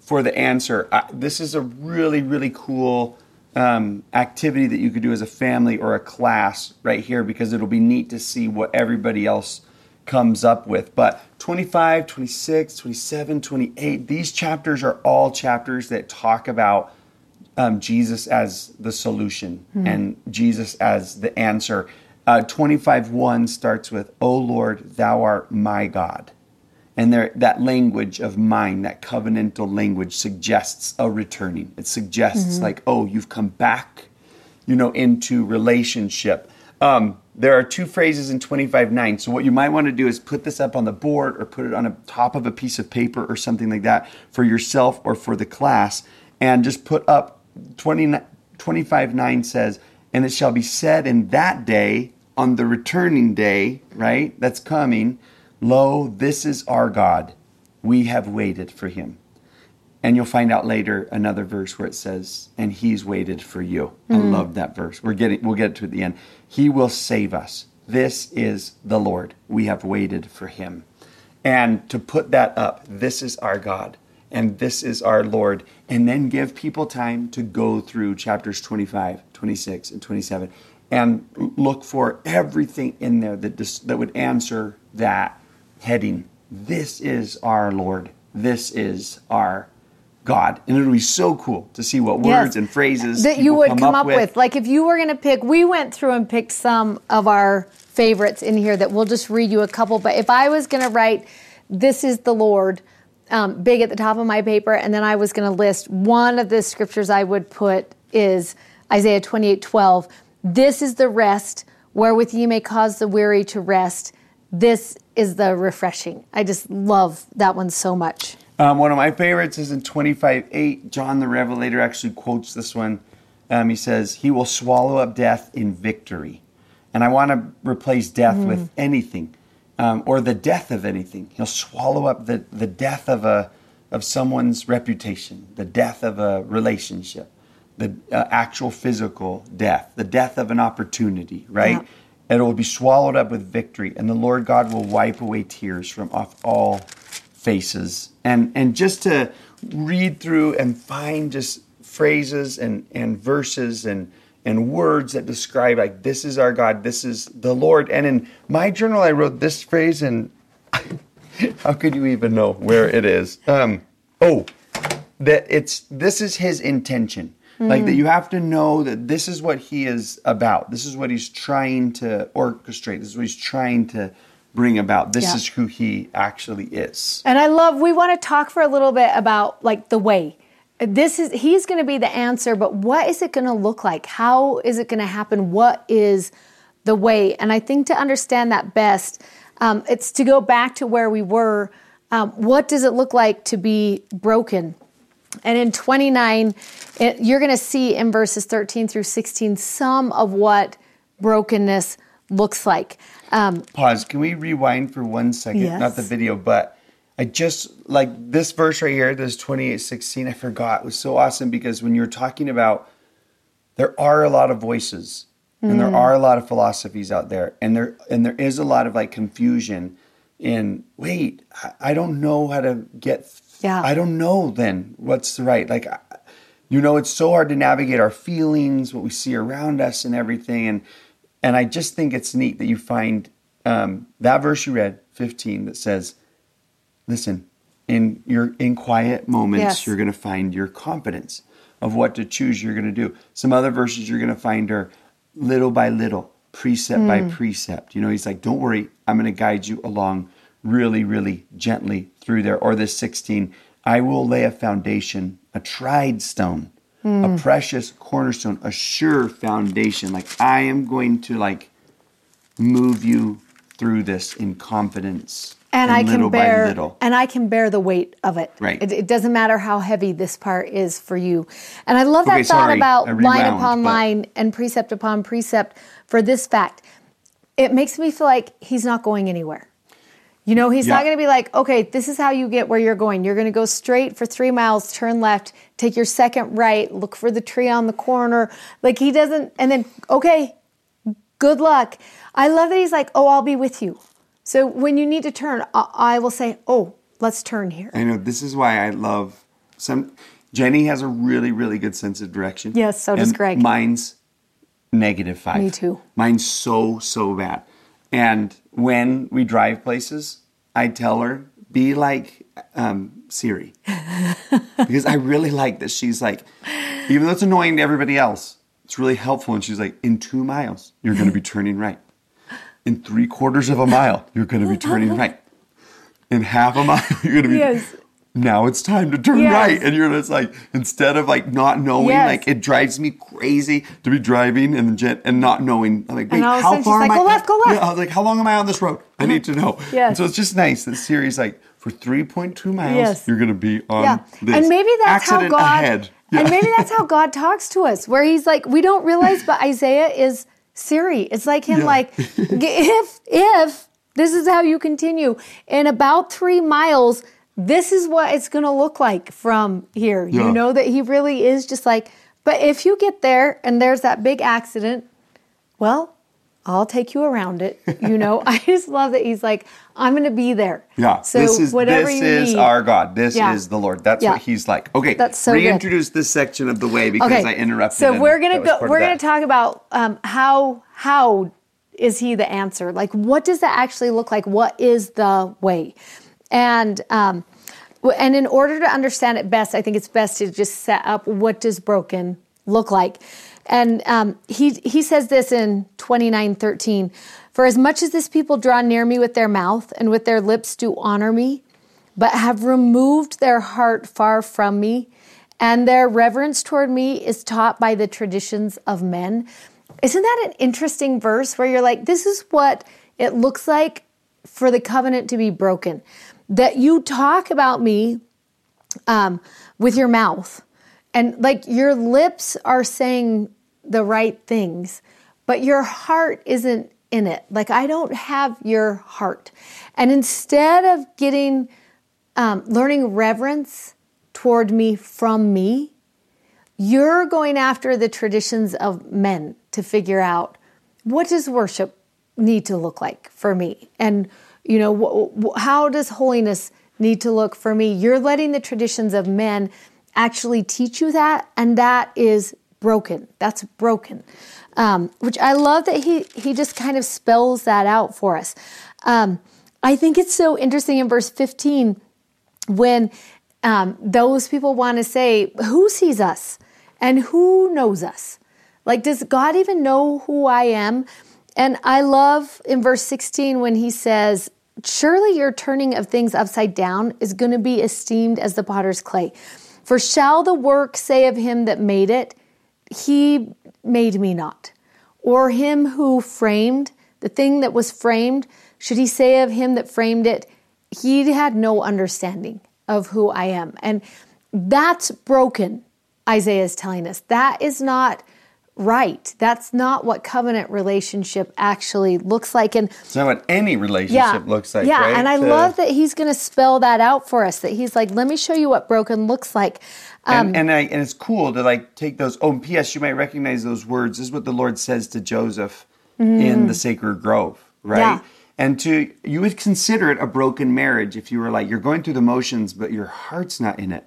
for the answer, this is a really, really cool activity that you could do as a family or a class right here, because it'll be neat to see what everybody else comes up with. But 25, 26, 27, 28, these chapters are all chapters that talk about Jesus as the solution and Jesus as the answer. 25:1 starts with, "O Lord, thou art my God." And there, that language of mine, that covenantal language, suggests a returning. It suggests like, oh, you've come back, you know, into relationship. There are two phrases in 25:9. So what you might want to do is put this up on the board or put it on a top of a piece of paper or something like that for yourself or for the class. And just put up 25:9 says, "And it shall be said in that day, on the returning day," right? That's coming. "Lo, this is our God. We have waited for him." And you'll find out later another verse where it says, "And he's waited for you." I love that verse. We'll get to it at the end. "He will save us. This is the Lord. We have waited for him." And to put that up, this is our God. And this is our Lord. And then give people time to go through chapters 25, 26, and 27 and look for everything in there that would answer that heading. This is our Lord. This is our God. And it'll be so cool to see what words and phrases that you would come up with. Like if you were going to pick, we went through and picked some of our favorites in here that we'll just read you a couple. But if I was going to write, "This is the Lord," big at the top of my paper, and then I was going to list one of the scriptures I would put is Isaiah 28:12. "This is the rest wherewith ye may cause the weary to rest. This is the refreshing." I just love that one so much. One of my favorites is in 25:8. John the Revelator actually quotes this one. He says, "He will swallow up death in victory." And I want to replace death with anything. Or the death of anything. He'll swallow up the death of someone's reputation, the death of a relationship, the actual physical death, the death of an opportunity, right? Yeah. It will be swallowed up with victory, and the Lord God will wipe away tears from off all faces. And just to read through and find just phrases and verses and words that describe, like, this is our God, this is the Lord. And in my journal, I wrote this phrase, and how could you even know where it is? This is his intention. Like, that you have to know that this is what he is about. This is what he's trying to orchestrate. This is what he's trying to bring about. This is who he actually is. And we want to talk for a little bit about, like, the way. He's going to be the answer, but what is it going to look like? How is it going to happen? What is the way? And I think to understand that best, it's to go back to where we were. What does it look like to be broken? And in 29, you're going to see in verses 13 through 16 some of what brokenness looks like. Pause. Can we rewind for 1 second? Yes. Not the video, but I just, like, this verse right here, this 28:16, I forgot, it was so awesome, because when you're talking about, there are a lot of voices and there are a lot of philosophies out there, and there is a lot of, like, confusion in, wait, I don't know how to get, I don't know then what's right. Like, you know, it's so hard to navigate our feelings, what we see around us and everything. And I just think it's neat that you find that verse you read, 15, that says, listen, in quiet moments, you're going to find your confidence of what to choose you're going to do. Some other verses you're going to find are little by little, precept by precept. You know, he's like, don't worry, I'm going to guide you along really, really gently through there. Or this 16, I will lay a foundation, a tried stone, a precious cornerstone, a sure foundation. Like, I am going to, like, move you through this in confidence. And I can bear the weight of it. Right. It doesn't matter how heavy this part is for you. And I love about line upon line and precept upon precept for this fact. It makes me feel like he's not going anywhere. You know, he's not going to be like, okay, this is how you get where you're going. You're going to go straight for 3 miles, turn left, take your second right, look for the tree on the corner. Like he doesn't, and then, okay, good luck. I love that he's like, oh, I'll be with you. So when you need to turn, I will say, oh, let's turn here. I know, this is why I love Jenny has a really, really good sense of direction. Yes, so does Greg. Mine's -5. Me too. Mine's so bad. And when we drive places, I tell her, be like Siri. Because I really like that she's like, even though it's annoying to everybody else, it's really helpful. And she's like, in 2 miles, you're going to be turning right. In 3/4 of a mile, you're going to be turning right. In 1/2 a mile, you're going to be... Yes. Now it's time to turn right. And you're just like, instead of like not knowing, like it drives me crazy to be driving and not knowing. I'm like, wait, how far am I? Go left, go left. Yeah, I was like, how long am I on this road? I need to know. Yes. And so it's just nice that Siri's like, for 3.2 miles, you're going to be on this. And maybe that's accident how God, ahead. Yeah. And maybe that's how God talks to us, where he's like, we don't realize, but Isaiah is Siri. It's like him like, if this is how you continue, in about 3 miles, this is what it's going to look like from here. Yeah. You know that he really is just like, but if you get there and there's that big accident, well, I'll take you around it. You know, I just love that he's like, I'm going to be there. Yeah. So this is our God. This is the Lord. That's what he's like. Okay. That's so reintroduce good. This section of the way because I interrupted. So we're going to talk about how is he the answer? Like, what does that actually look like? What is the way? And in order to understand it best, I think it's best to just set up what does broken look like. And he says this in 29:13, for as much as this people draw near me with their mouth and with their lips do honor me, but have removed their heart far from me, and their reverence toward me is taught by the traditions of men. Isn't that an interesting verse where you're like, this is what it looks like for the covenant to be broken? That you talk about me with your mouth, and like your lips are saying the right things, but your heart isn't in it. Like I don't have your heart. And instead of learning reverence toward me from me, you're going after the traditions of men to figure out what does worship need to look like for me? And you know, how does holiness need to look for me? You're letting the traditions of men actually teach you that, and that is broken. That's broken, which I love that he just kind of spells that out for us. I think it's so interesting in verse 15 when those people want to say, who sees us and who knows us? Like, does God even know who I am? And I love in verse 16 when he says, surely your turning of things upside down is going to be esteemed as the potter's clay. For shall the work say of him that made it, he made me not? Or him who framed the thing that was framed, should he say of him that framed it, he had no understanding of who I am? And that's broken, Isaiah is telling us. That is not right. That's not what covenant relationship actually looks like. And it's not what any relationship looks like, right? Yeah, and I love that he's going to spell that out for us, that he's like, let me show you what broken looks like. And it's cool to like take those, P.S., you might recognize those words. This is what the Lord says to Joseph in the sacred grove, right? Yeah. And you would consider it a broken marriage if you were like, you're going through the motions, but your heart's not in it.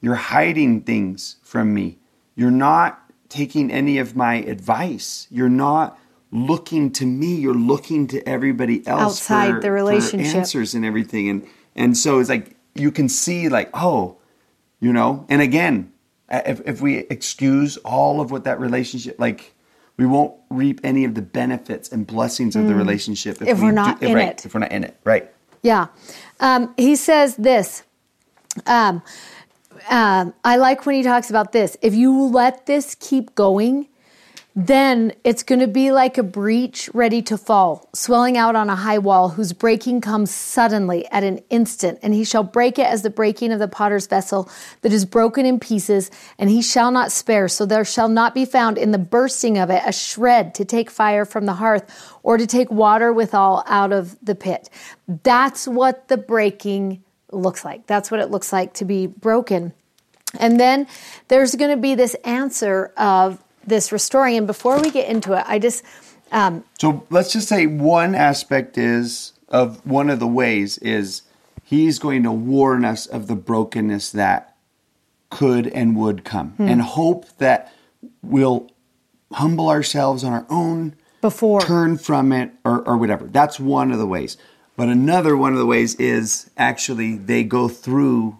You're hiding things from me. You're not taking any of my advice. You're not looking to me. You're looking to everybody else outside the relationship for answers and everything. And so it's like you can see, like, you know. And again, if we excuse all of what that relationship, like, we won't reap any of the benefits and blessings of the relationship if we're not in it. If we're not in it, right? Yeah. He says this. I like when he talks about this. If you let this keep going, then it's going to be like a breach ready to fall, swelling out on a high wall, whose breaking comes suddenly at an instant. And he shall break it as the breaking of the potter's vessel that is broken in pieces, and he shall not spare. So there shall not be found in the bursting of it a shred to take fire from the hearth, or to take water withal out of the pit. That's what the breaking looks like. That's what it looks like to be broken. And then there's going to be this answer of this restoring. And before we get into it, I just... So let's just say one aspect is, of one of the ways is, he's going to warn us of the brokenness that could and would come. And hope that we'll humble ourselves on our own, turn from it, or whatever. That's one of the ways. But another one of the ways is actually they go through,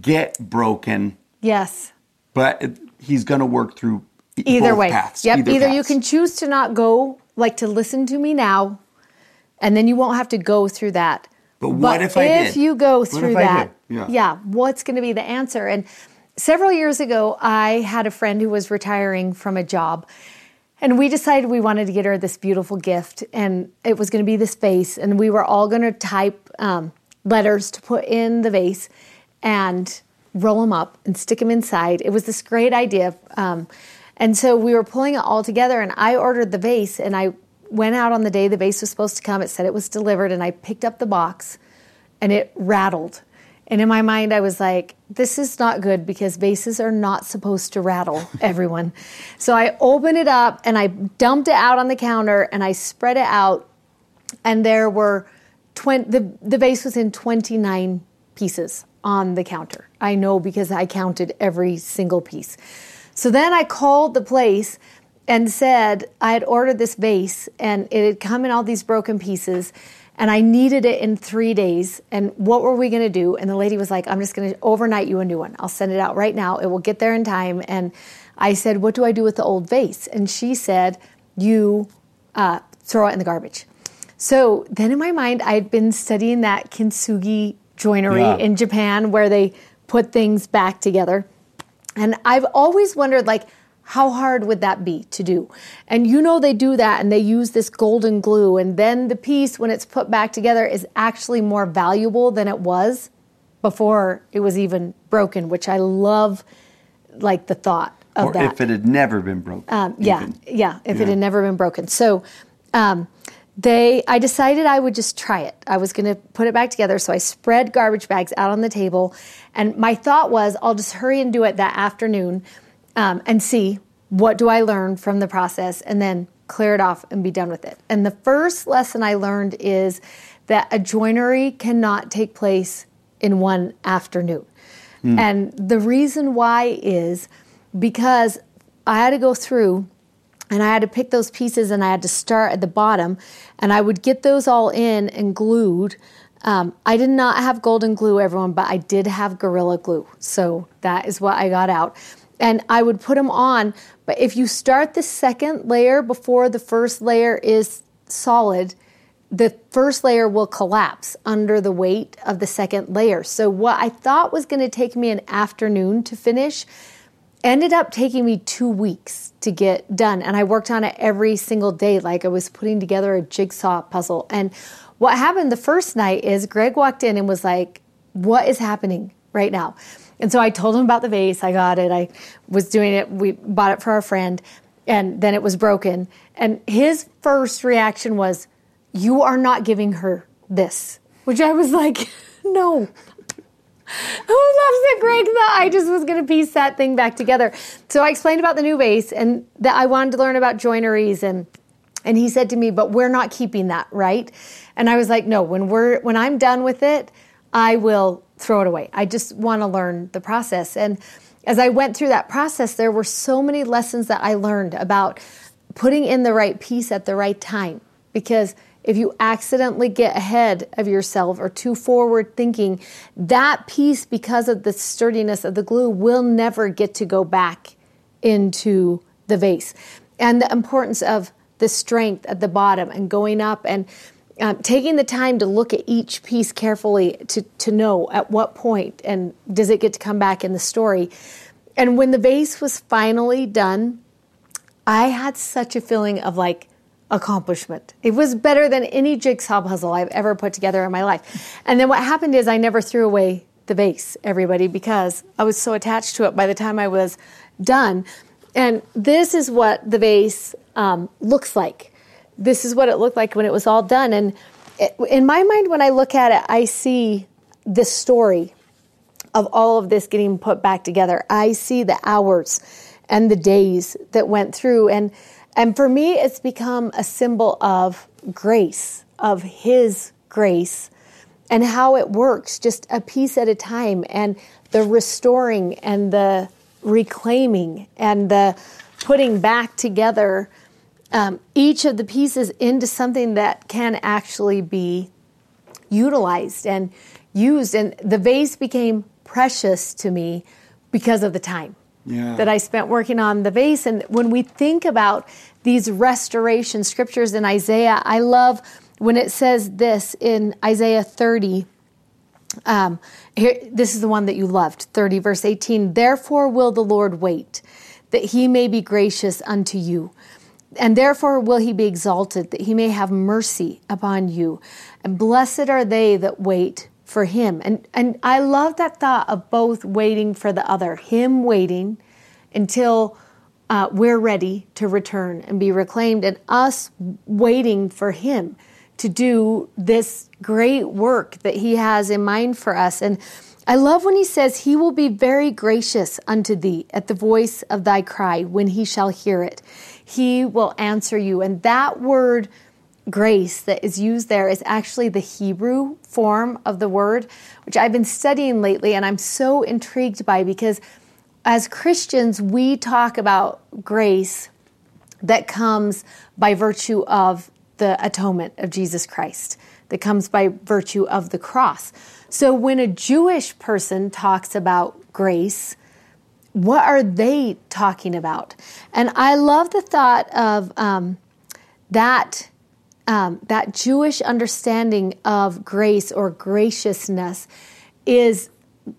get broken. Yes. But he's going to work through either way. Paths. Yep. Either paths. You can choose to not go, like to listen to me now, and then you won't have to go through that. But what if I did? If you go through that, yeah, what's going to be the answer? And several years ago, I had a friend who was retiring from a job, and we decided we wanted to get her this beautiful gift, and it was going to be this vase, and we were all going to type letters to put in the vase and roll them up and stick them inside. It was this great idea. And so we were pulling it all together, and I ordered the vase, and I went out on the day the vase was supposed to come. It said it was delivered, and I picked up the box, and it rattled. And in my mind, I was like, this is not good, because vases are not supposed to rattle, everyone. So I opened it up, and I dumped it out on the counter, and I spread it out, and there were the vase was in 29 pieces on the counter. I know, because I counted every single piece. So then I called the place and said I had ordered this vase, and it had come in all these broken pieces, and I needed it in 3 days, and what were we going to do? And the lady was like, I'm just going to overnight you a new one. I'll send it out right now. It will get there in time. And I said, what do I do with the old vase? And she said, you throw it in the garbage. So then in my mind, I had been studying that Kintsugi joinery in Japan, where they put things back together. And I've always wondered, like, how hard would that be to do? And you know they do that, and they use this golden glue, and then the piece, when it's put back together, is actually more valuable than it was before it was even broken, which I love, like, the thought of that. Or if it had never been broken. It had never been broken. So I decided I would just try it. I was going to put it back together, so I spread garbage bags out on the table, and my thought was, I'll just hurry and do it that afternoon and see what do I learn from the process, and then clear it off and be done with it. And the first lesson I learned is that a joinery cannot take place in one afternoon. And the reason why is because I had to go through, and I had to pick those pieces, and I had to start at the bottom, and I would get those all in and glued. I did not have golden glue, everyone, but I did have Gorilla Glue. So that is what I got out. And I would put them on. But if you start the second layer before the first layer is solid, the first layer will collapse under the weight of the second layer. So what I thought was going to take me an afternoon to finish ended up taking me 2 weeks to get done. And I worked on it every single day, like I was putting together a jigsaw puzzle. And what happened the first night is Greg walked in and was like, what is happening right now? And so I told him about the vase. I got it. I was doing it. We bought it for our friend. And then it was broken. And his first reaction was, you are not giving her this. Which I was like, no. Who loves it, Greg? I just was going to piece that thing back together. So I explained about the new vase and that I wanted to learn about joineries. And he said to me, but we're not keeping that, right? And I was like, no, when I'm done with it, I will throw it away. I just want to learn the process. And as I went through that process, there were so many lessons that I learned about putting in the right piece at the right time. Because if you accidentally get ahead of yourself or too forward thinking, that piece, because of the sturdiness of the glue, will never get to go back into the vase. And the importance of the strength at the bottom and going up and taking the time to look at each piece carefully to know at what point and does it get to come back in the story. And when the vase was finally done, I had such a feeling of like accomplishment. It was better than any jigsaw puzzle I've ever put together in my life. And then what happened is I never threw away the vase, everybody, because I was so attached to it by the time I was done. And this is what the vase looks like. This is what it looked like when it was all done. And it, in my mind, when I look at it, I see the story of all of this getting put back together. I see the hours and the days that went through. And for me, it's become a symbol of grace, of His grace, and how it works, just a piece at a time, and the restoring and the reclaiming and the putting back together each of the pieces into something that can actually be utilized and used. And the vase became precious to me because of the time that I spent working on the vase. And when we think about these restoration scriptures in Isaiah, I love when it says this in Isaiah 30, here, this is the one that you loved, 30 verse 18, therefore will the Lord wait, that He may be gracious unto you. And therefore will He be exalted, that He may have mercy upon you. And blessed are they that wait for Him. And I love that thought of both waiting for the other, Him waiting until we're ready to return and be reclaimed, and us waiting for Him to do this great work that He has in mind for us. And I love when He says, He will be very gracious unto thee at the voice of thy cry, when He shall hear it. He will answer you. And that word grace that is used there is actually the Hebrew form of the word, which I've been studying lately and I'm so intrigued by, because as Christians, we talk about grace that comes by virtue of the atonement of Jesus Christ, that comes by virtue of the cross. So when a Jewish person talks about grace, what are they talking about? And I love the thought of that Jewish understanding of grace or graciousness is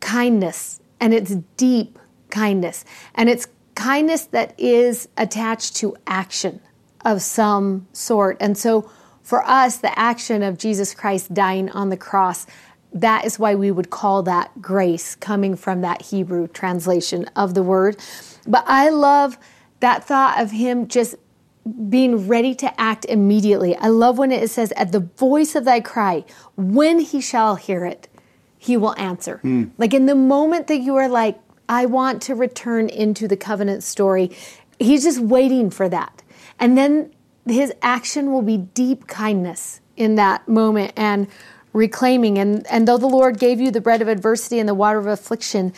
kindness, and it's deep kindness. And it's kindness that is attached to action of some sort. And so for us, the action of Jesus Christ dying on the cross, that is why we would call that grace, coming from that Hebrew translation of the word. But I love that thought of Him just being ready to act immediately. I love when it says, at the voice of thy cry, when He shall hear it, He will answer. Like in the moment that you are like, I want to return into the covenant story, He's just waiting for that. And then His action will be deep kindness in that moment and reclaiming. And though the Lord gave you the bread of adversity and the water of affliction,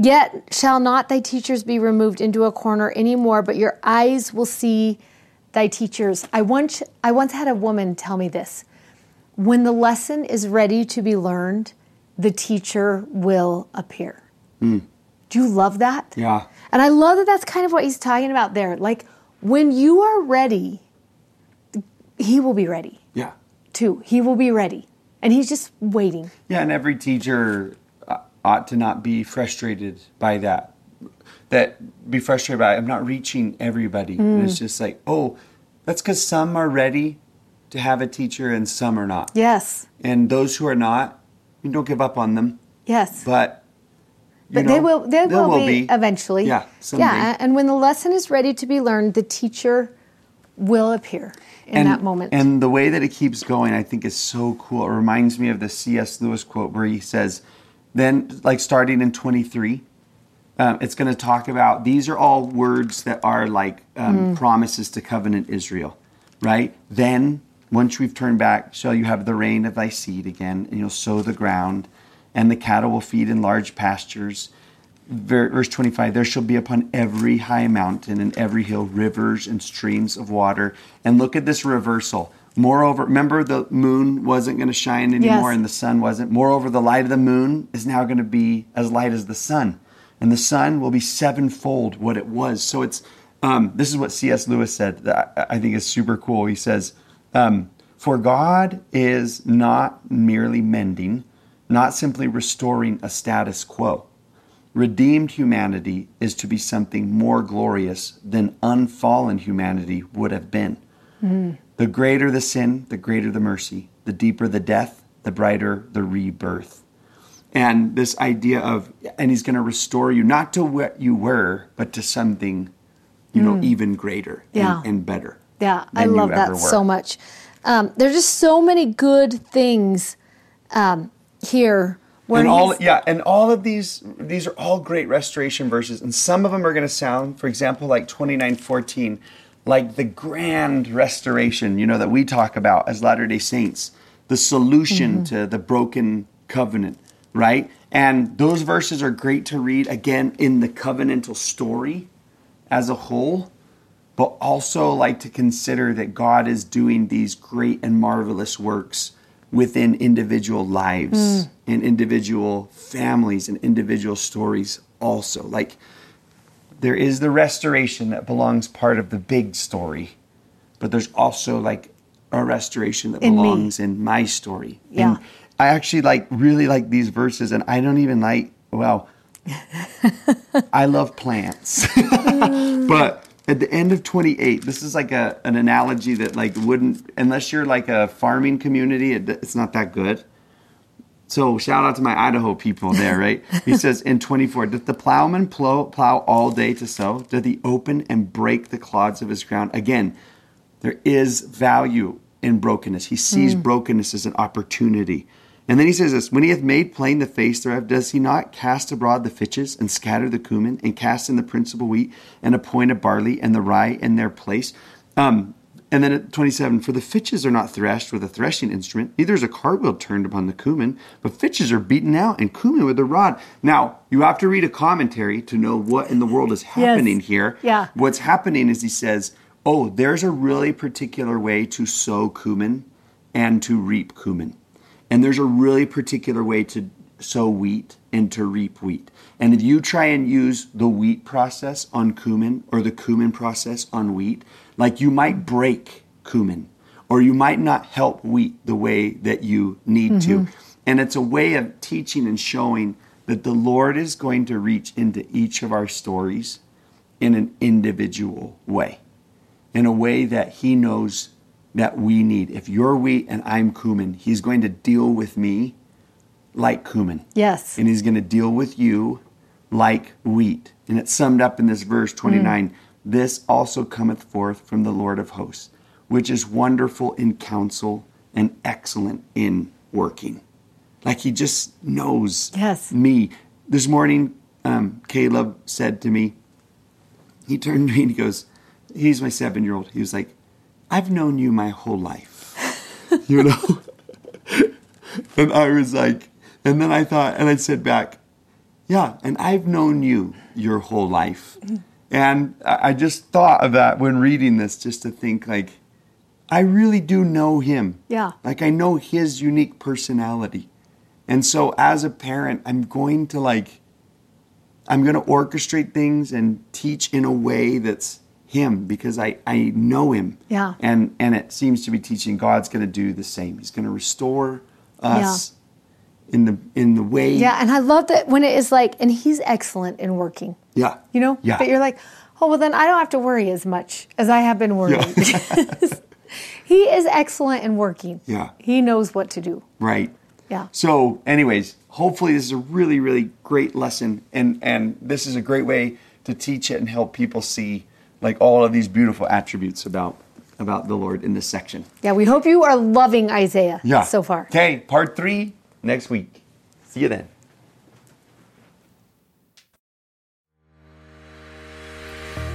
yet shall not thy teachers be removed into a corner any more, but your eyes will see thy teachers. I once had a woman tell me this. When the lesson is ready to be learned, the teacher will appear. Do you love that? Yeah. And I love that that's kind of what He's talking about there. Like, when you are ready, He will be ready. Yeah. Too. He will be ready. And He's just waiting. Yeah, and every teacher ought to not be frustrated by that. I'm not reaching everybody. And it's just like, oh, that's because some are ready to have a teacher and some are not. Yes. And those who are not, you don't give up on them. Yes. But they will be eventually. Yeah, someday. Yeah, and when the lesson is ready to be learned, the teacher will appear in that moment. And the way that it keeps going, I think, is so cool. It reminds me of the C.S. Lewis quote where he says, then, like, starting in 23, it's going to talk about, these are all words that are like promises to covenant Israel, right? Then, once we've turned back, shall you have the rain of thy seed again, and you'll sow the ground, and the cattle will feed in large pastures. Verse 25, there shall be upon every high mountain and every hill rivers and streams of water. And look at this reversal. Moreover, remember the moon wasn't going to shine anymore, yes, and the sun wasn't. Moreover, the light of the moon is now going to be as light as the sun. And the sun will be sevenfold what it was. So it's this is what C.S. Lewis said that I think is super cool. He says, for God is not merely mending, not simply restoring a status quo. Redeemed humanity is to be something more glorious than unfallen humanity would have been. Mm. The greater the sin, the greater the mercy. The deeper the death, the brighter the rebirth. And this idea of, and he's going to restore you, not to what you were, but to something, you know, even greater and better. Yeah, I love that so much. There's just so many good things here. And all of these are all great restoration verses, and some of them are going to sound, for example, like 29:14, like the grand restoration, you know, that we talk about as Latter-day Saints, the solution to the broken covenant, right? And those verses are great to read, again, in the covenantal story as a whole, but also like to consider that God is doing these great and marvelous works within individual lives and individual families and individual stories also. Like, there is the restoration that belongs part of the big story, but there's also like a restoration that belongs in my story. Yeah. And I actually really like these verses, and I don't even I love plants. But at the end of 28, this is like an analogy that like wouldn't, unless you're like a farming community, it's not that good. So shout out to my Idaho people there, right? He says in 24, doth the plowman plow all day to sow? Doth he open and break the clods of his ground? Again, there is value in brokenness. He sees brokenness as an opportunity. And then he says this, when he hath made plain the face thereof, does he not cast abroad the fitches, and scatter the cumin, and cast in the principal wheat, and appoint a barley, and the rye in their place? And then at 27, for the fitches are not threshed with a threshing instrument, neither is a cartwheel turned upon the cumin, but fitches are beaten out, and cumin with a rod. Now, you have to read a commentary to know what in the world is happening here. Yeah. What's happening is he says, oh, there's a really particular way to sow cumin and to reap cumin. And there's a really particular way to sow wheat and to reap wheat. And if you try and use the wheat process on cumin or the cumin process on wheat, like you might break cumin or you might not help wheat the way that you need to. And it's a way of teaching and showing that the Lord is going to reach into each of our stories in an individual way, in a way that he knows that we need. If you're wheat and I'm cumin, he's going to deal with me like cumin. Yes. And he's going to deal with you like wheat. And it's summed up in this verse 29, this also cometh forth from the Lord of hosts, which is wonderful in counsel and excellent in working. Like he just knows me. This morning, Caleb said to me, he turned to me and he goes, he's my 7-year-old. He was like, I've known you my whole life, you know? And I was like, and then I thought, and I said back, yeah, and I've known you your whole life. And I just thought of that when reading this, just to think like, I really do know him. Yeah. Like I know his unique personality. And so as a parent, I'm going to orchestrate things and teach in a way that's him, because I know him. Yeah. And it seems to be teaching God's going to do the same. He's going to restore us in the way. Yeah, and I love that when it is like, and he's excellent in working. Yeah. You know? Yeah. But you're like, oh, well, then I don't have to worry as much as I have been worrying. Yeah. He is excellent in working. Yeah. He knows what to do. Right. Yeah. So anyways, hopefully this is a really, really great lesson. And this is a great way to teach it and help people see like all of these beautiful attributes about the Lord in this section. Yeah, we hope you are loving Isaiah so far. Okay, part 3 next week. See you then.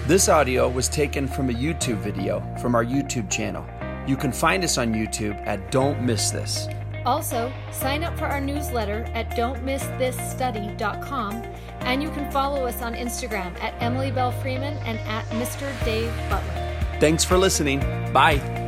This audio was taken from a YouTube video from our YouTube channel. You can find us on YouTube at Don't Miss This. Also, sign up for our newsletter at don'tmissthisstudy.com, and you can follow us on Instagram at Emily Bell Freeman and at Mr. Dave Butler. Thanks for listening. Bye.